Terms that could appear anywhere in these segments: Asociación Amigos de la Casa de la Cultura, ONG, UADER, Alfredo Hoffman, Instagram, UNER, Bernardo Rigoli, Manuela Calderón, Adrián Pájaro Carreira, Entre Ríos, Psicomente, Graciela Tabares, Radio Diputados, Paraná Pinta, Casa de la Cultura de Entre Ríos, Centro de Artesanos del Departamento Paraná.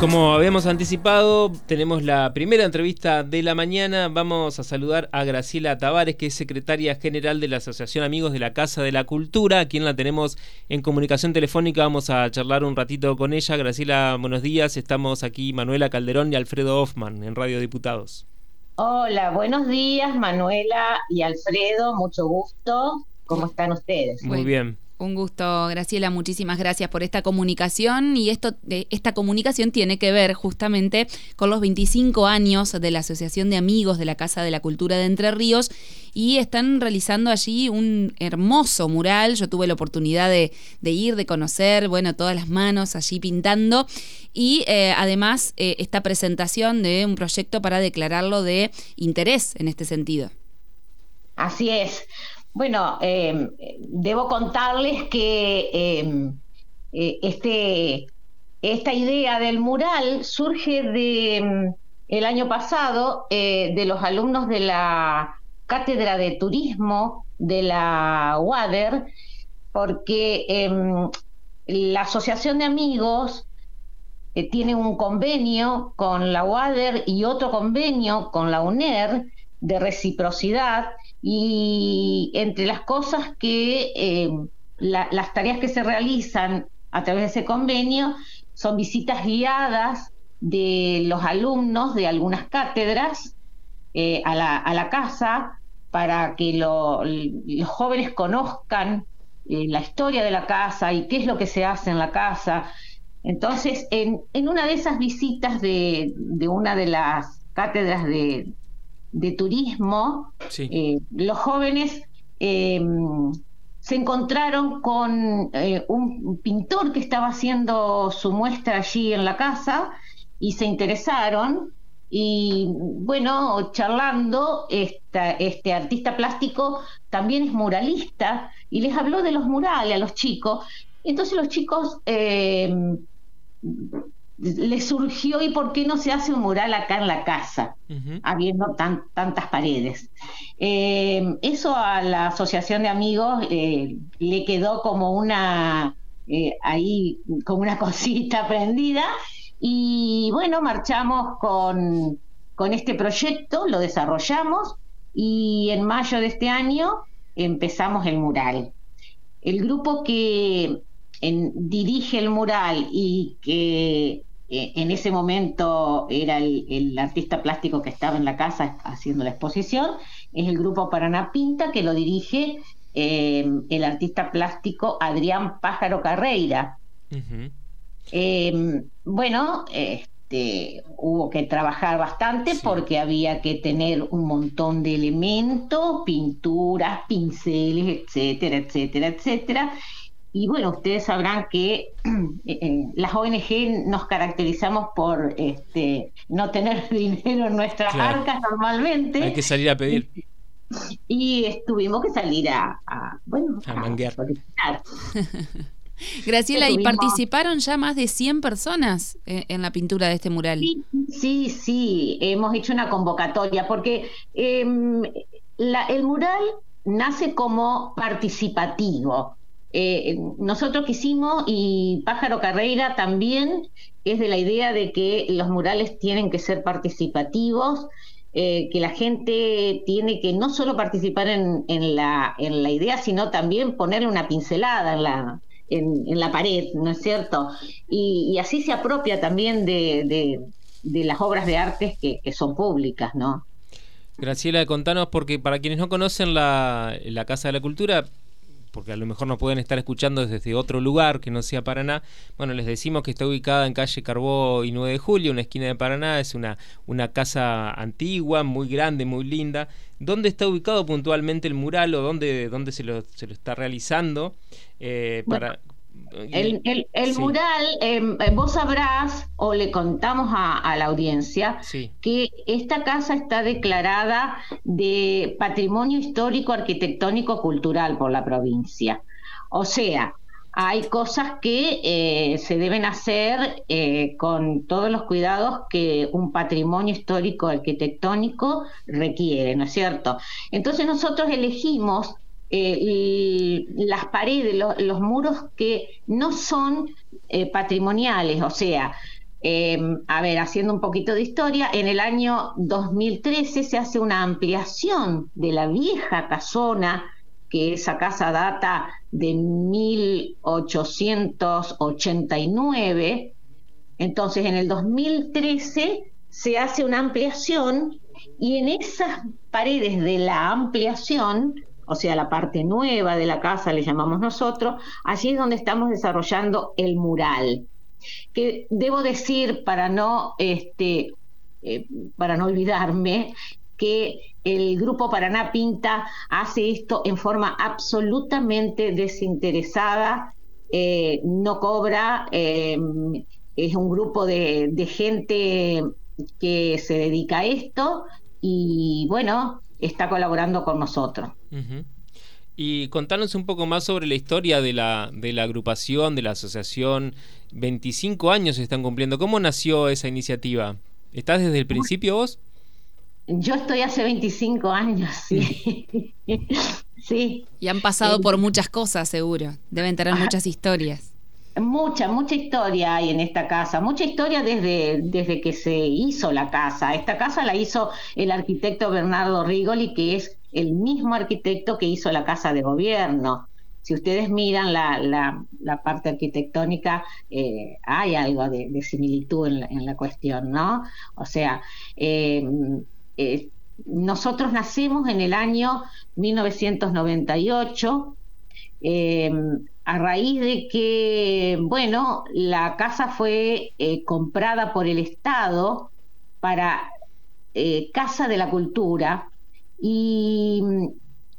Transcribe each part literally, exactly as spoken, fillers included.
Como habíamos anticipado, tenemos la primera entrevista de la mañana. Vamos a saludar a Graciela Tabares, que es secretaria general de la Asociación Amigos de la Casa de la Cultura, a quien la tenemos en comunicación telefónica. Vamos a charlar un ratito con ella. Graciela, buenos días. Estamos aquí Manuela Calderón y Alfredo Hoffman en Radio Diputados. Hola, buenos días Manuela y Alfredo, mucho gusto. ¿Cómo están ustedes? Muy bien. Un gusto, Graciela, muchísimas gracias por esta comunicación, y esto, esta comunicación tiene que ver justamente con los veinticinco años de la Asociación de Amigos de la Casa de la Cultura de Entre Ríos, y están realizando allí un hermoso mural. Yo tuve la oportunidad de, de ir, de conocer, bueno, todas las manos allí pintando, y eh, además eh, esta presentación de un proyecto para declararlo de interés en este sentido. Así es. Bueno, eh, debo contarles que eh, este, esta idea del mural surge de, el año pasado eh, de los alumnos de la Cátedra de Turismo de la U A D E R, porque eh, la Asociación de Amigos eh, tiene un convenio con la U A D E R y otro convenio con la U N E R de reciprocidad, y entre las cosas que eh, la, las tareas que se realizan a través de ese convenio son visitas guiadas de los alumnos de algunas cátedras eh, a, la, a la casa, para que lo, los jóvenes conozcan eh, la historia de la casa y qué es lo que se hace en la casa. Entonces, en, en una de esas visitas de, de una de las cátedras de de turismo, sí. eh, los jóvenes eh, se encontraron con eh, un pintor que estaba haciendo su muestra allí en la casa, y se interesaron, y bueno, charlando, esta, este artista plástico también es muralista, y les habló de los murales a los chicos. Entonces los chicos eh, le surgió, ¿y por qué no se hace un mural acá en la casa? Uh-huh. Habiendo tan, tantas paredes. Eh, eso a la Asociación de Amigos eh, le quedó como una, eh, ahí, como una cosita prendida, y bueno, marchamos con, con este proyecto, lo desarrollamos, y en mayo de este año empezamos el mural. El grupo que en, dirige el mural y que en ese momento era el, el artista plástico que estaba en la casa haciendo la exposición, es el grupo Paraná Pinta, que lo dirige eh, el artista plástico Adrián Pájaro Carreira. Uh-huh. eh, bueno, este, hubo que trabajar bastante, sí, porque había que tener un montón de elementos, pinturas, pinceles, etcétera, etcétera, etcétera. Y bueno, ustedes sabrán que eh, las O N G nos caracterizamos por este, no tener dinero en nuestras, claro, arcas normalmente. Hay que salir a pedir. Y, y tuvimos que salir a, a bueno, a, a manguear. A Graciela, ¿y participaron ya más de cien personas en, en la pintura de este mural? Sí, sí, sí, hemos hecho una convocatoria, porque eh, la, el mural nace como participativo. Eh, nosotros quisimos, y Pájaro Carreira también, es de la idea de que los murales tienen que ser participativos, eh, que la gente tiene que no solo participar en, en, la, en la idea, sino también ponerle una pincelada en la, en, en la pared, ¿no es cierto? Y, y así se apropia también de, de, de las obras de arte que, que son públicas, ¿no? Graciela, contanos, porque para quienes no conocen la, la Casa de la Cultura, porque a lo mejor nos pueden estar escuchando desde otro lugar que no sea Paraná. Bueno, les decimos que está ubicada en calle Carbó y nueve de julio, una esquina de Paraná. Es una, una casa antigua, muy grande, muy linda. ¿Dónde está ubicado puntualmente el mural, o dónde, dónde se, lo, se lo está realizando? Eh, para... bueno, el el, el sí. mural, eh, vos sabrás, o le contamos a, a la audiencia, sí, que esta casa está declarada de patrimonio histórico, arquitectónico, cultural por la provincia. O sea, hay cosas que eh, se deben hacer eh, con todos los cuidados que un patrimonio histórico, arquitectónico requiere, ¿no es cierto? Entonces nosotros elegimos Eh, y las paredes, lo, los muros que no son eh, patrimoniales, o sea, Eh, a ver, haciendo un poquito de historia, en el año dos mil trece se hace una ampliación de la vieja casona, que esa casa data de mil ochocientos ochenta y nueve. Entonces, en el dos mil trece se hace una ampliación y en esas paredes de la ampliación, o sea, la parte nueva de la casa, le llamamos nosotros, allí es donde estamos desarrollando el mural. Que debo decir, para no, este, eh, para no olvidarme, que el grupo Paraná Pinta hace esto en forma absolutamente desinteresada, eh, no cobra, eh, es un grupo de, de gente que se dedica a esto y bueno, está colaborando con nosotros. Uh-huh. Y contanos un poco más sobre la historia de la, de la agrupación, de la asociación. veinticinco años se están cumpliendo. ¿Cómo nació esa iniciativa? ¿Estás desde el principio vos? Yo estoy hace veinticinco años, sí. Sí. Y han pasado eh, por muchas cosas, seguro. Deben tener muchas historias. Mucha, mucha historia hay en esta casa. Mucha historia desde, desde que se hizo la casa. Esta casa la hizo el arquitecto Bernardo Rigoli, que es el mismo arquitecto que hizo la Casa de Gobierno. Si ustedes miran la, la, la parte arquitectónica, eh, hay algo de, de similitud en la, en la cuestión, ¿no? O sea, eh, eh, nosotros nacimos en el año mil novecientos noventa y ocho, eh, a raíz de que, bueno, la casa fue eh, comprada por el Estado para eh, Casa de la Cultura, y...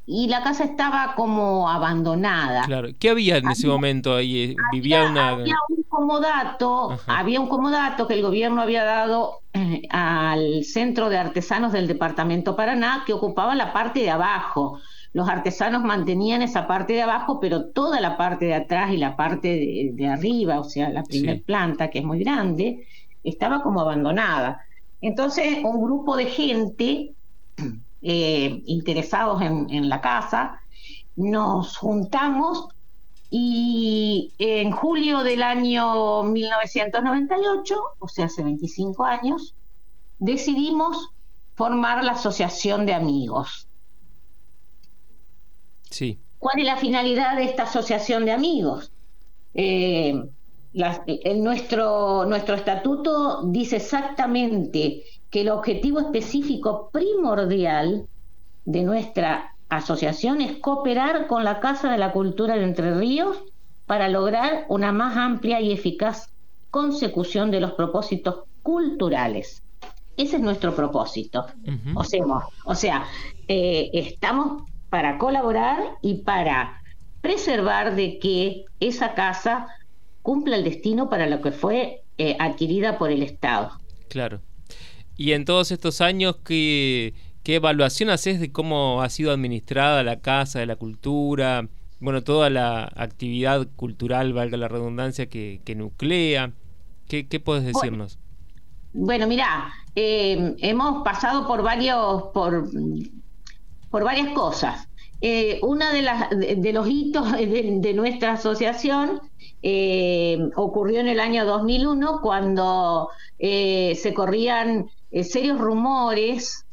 y la casa estaba como abandonada. Claro. ¿Qué había en ese había, momento ahí? Vivía había, una... había un comodato, Ajá. había un comodato que el gobierno había dado al Centro de Artesanos del Departamento Paraná, que ocupaba la parte de abajo. Los artesanos mantenían esa parte de abajo, pero toda la parte de atrás y la parte de, de arriba, o sea, la primera sí. planta, que es muy grande, estaba como abandonada. Entonces, un grupo de gente... Eh, interesados en, en la casa, nos juntamos y en julio del año mil novecientos noventa y ocho, o sea, hace veinticinco años, decidimos formar la Asociación de Amigos. Sí. ¿Cuál es la finalidad de esta Asociación de Amigos? Eh, la, el, nuestro, nuestro estatuto dice exactamente... que el objetivo específico primordial de nuestra asociación es cooperar con la Casa de la Cultura de Entre Ríos para lograr una más amplia y eficaz consecución de los propósitos culturales. Ese es nuestro propósito. Uh-huh. O sea, o sea eh, estamos para colaborar y para preservar de que esa casa cumpla el destino para lo que fue eh, adquirida por el Estado. Claro. Y en todos estos años, ¿qué, ¿qué evaluación haces de cómo ha sido administrada la Casa de la Cultura? Bueno, toda la actividad cultural, valga la redundancia, que, que nuclea. ¿Qué, qué podés decirnos? Bueno, bueno mirá, eh, hemos pasado por varios por, por varias cosas. Eh, una de, las, de, de los hitos de, de nuestra asociación... Eh, ocurrió en el año dos mil uno cuando eh, se corrían eh, serios rumores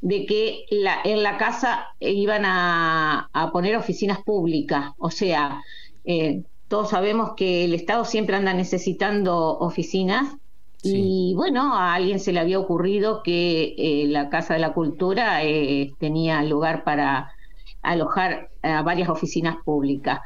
de que la, en la casa iban a, a poner oficinas públicas. O sea, eh, todos sabemos que el Estado siempre anda necesitando oficinas. Sí. Y bueno, a alguien se le había ocurrido que eh, la Casa de la Cultura eh, tenía lugar para alojar eh, varias oficinas públicas.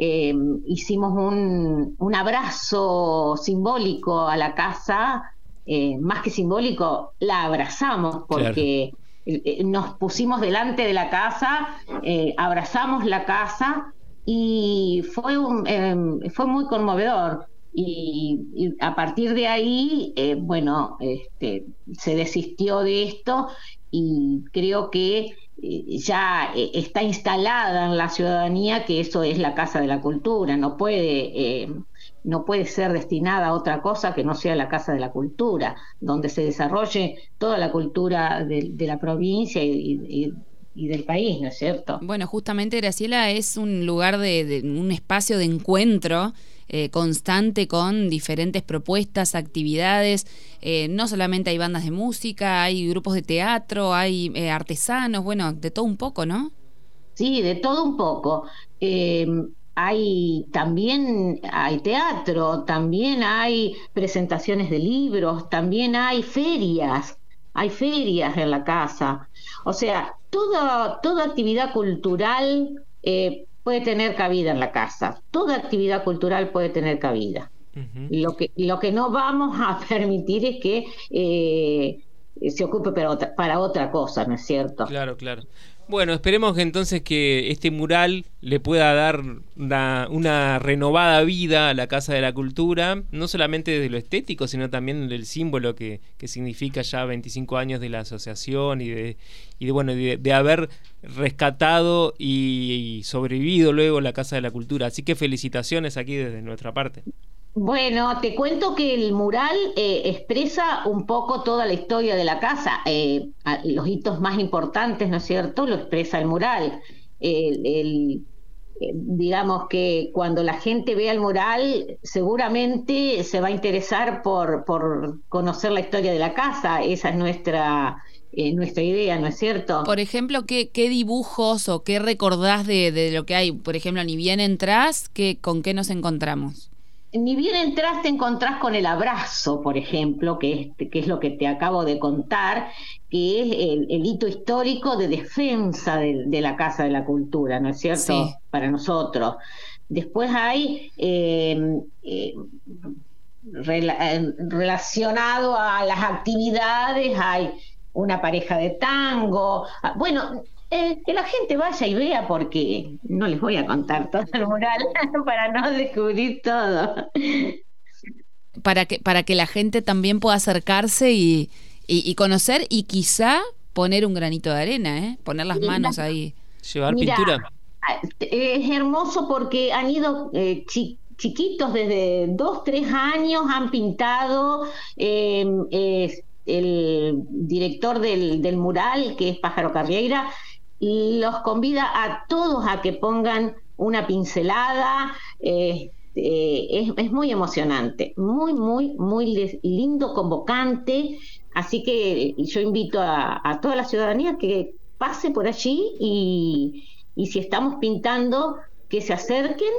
Eh, hicimos un, un abrazo simbólico a la casa, eh, más que simbólico, la abrazamos porque claro. nos pusimos delante de la casa, eh, abrazamos la casa y fue, un, eh, fue muy conmovedor y, y a partir de ahí, eh, bueno, este, se desistió de esto y creo que ya está instalada en la ciudadanía que eso es la Casa de la Cultura, no puede, eh, no puede ser destinada a otra cosa que no sea la Casa de la Cultura, donde se desarrolle toda la cultura de, de la provincia y, y, y del país, ¿no es cierto? Bueno, justamente Graciela es un lugar de, de un espacio de encuentro eh, constante con diferentes propuestas, actividades. Eh, no solamente hay bandas de música, hay grupos de teatro, hay eh, artesanos, bueno, de todo un poco, ¿no? Sí, de todo un poco. Eh... Hay también hay teatro, también hay presentaciones de libros, también hay ferias, hay ferias en la casa. O sea, toda, toda actividad cultural eh, puede tener cabida en la casa. Toda actividad cultural puede tener cabida. Uh-huh. Lo que, lo que no vamos a permitir es que eh, se ocupe para otra, para otra cosa, ¿no es cierto? Claro, claro. Bueno, esperemos que entonces que este mural le pueda dar una, una renovada vida a la Casa de la Cultura, no solamente desde lo estético, sino también del símbolo que, que significa ya veinticinco años de la asociación y de, y de bueno de, de haber rescatado y, y sobrevivido luego la Casa de la Cultura. Así que felicitaciones aquí desde nuestra parte. Bueno, te cuento que el mural eh, expresa un poco toda la historia de la casa, eh, los hitos más importantes, ¿no es cierto?, lo expresa el mural. El, el, digamos que cuando la gente vea el mural, seguramente se va a interesar por, por conocer la historia de la casa, esa es nuestra... Eh, nuestra idea, ¿no es cierto? Por ejemplo, ¿qué, qué dibujos o qué recordás de, de lo que hay? Por ejemplo, ni bien entrás, ¿qué, ¿con qué nos encontramos? Ni bien entras te encontrás con el abrazo, por ejemplo, que es, que es lo que te acabo de contar, que es el, el hito histórico de defensa de, de la Casa de la Cultura, ¿no es cierto? Sí. Para nosotros. Después hay... Eh, eh, rela- relacionado a las actividades, hay una pareja de tango, bueno, eh, que la gente vaya y vea porque no les voy a contar todo el mural para no descubrir todo. Para que, para que la gente también pueda acercarse y, y, y conocer y quizá poner un granito de arena, ¿eh? Poner las manos ahí. Llevar Mirá, pintura. Es hermoso porque han ido eh, chicos. Chiquitos desde dos, tres años han pintado. eh, eh, el director del, del mural, que es Pájaro Carreira, los convida a todos a que pongan una pincelada. eh, eh, es, es muy emocionante, muy, muy, muy lindo, convocante, así que yo invito a, a toda la ciudadanía que pase por allí y, y si estamos pintando, que se acerquen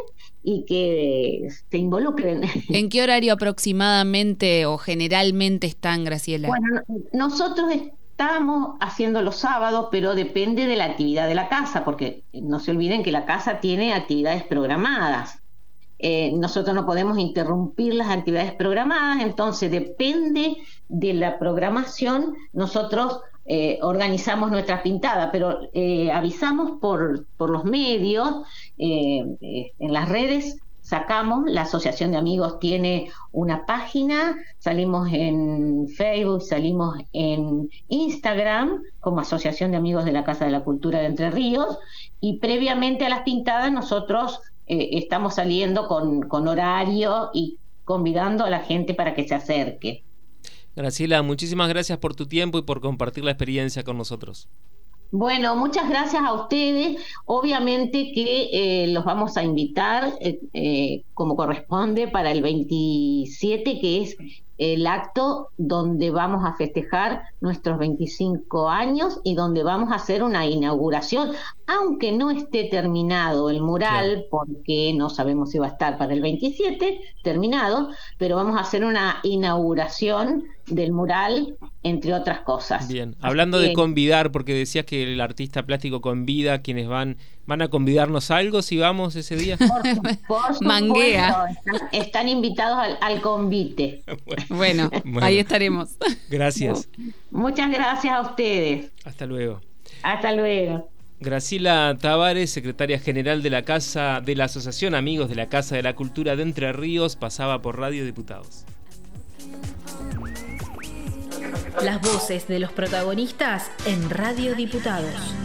y que se involucren. ¿En qué horario aproximadamente o generalmente están, Graciela? Bueno, nosotros estamos haciendo los sábados, pero depende de la actividad de la casa, porque no se olviden que la casa tiene actividades programadas. Eh, nosotros no podemos interrumpir las actividades programadas, entonces depende de la programación, nosotros Eh, organizamos nuestras pintadas, pero eh, avisamos por, por los medios, eh, eh, en las redes sacamos, la Asociación de Amigos tiene una página, salimos en Facebook, salimos en Instagram como Asociación de Amigos de la Casa de la Cultura de Entre Ríos, y previamente a las pintadas nosotros eh, estamos saliendo con, con horario y convidando a la gente para que se acerque. Graciela, muchísimas gracias por tu tiempo y por compartir la experiencia con nosotros. Bueno, muchas gracias a ustedes. Obviamente que eh, los vamos a invitar eh, eh, como corresponde para el veintisiete, que es el acto donde vamos a festejar nuestros veinticinco años y donde vamos a hacer una inauguración, aunque no esté terminado el mural, claro, porque no sabemos si va a estar para el veintisiete terminado, pero vamos a hacer una inauguración del mural, entre otras cosas. Bien, hablando que... de convidar, porque decías que el artista plástico convida, quienes van, ¿van a convidarnos algo si vamos ese día? Por, por Manguea. Están, están invitados al, al convite. Bueno, bueno, ahí estaremos. Gracias. Muchas gracias a ustedes. Hasta luego. Hasta luego. Graciela Tabares, secretaria general de la Casa de la Asociación Amigos de la Casa de la Cultura de Entre Ríos, pasaba por Radio Diputados. Las voces de los protagonistas en Radio Diputados.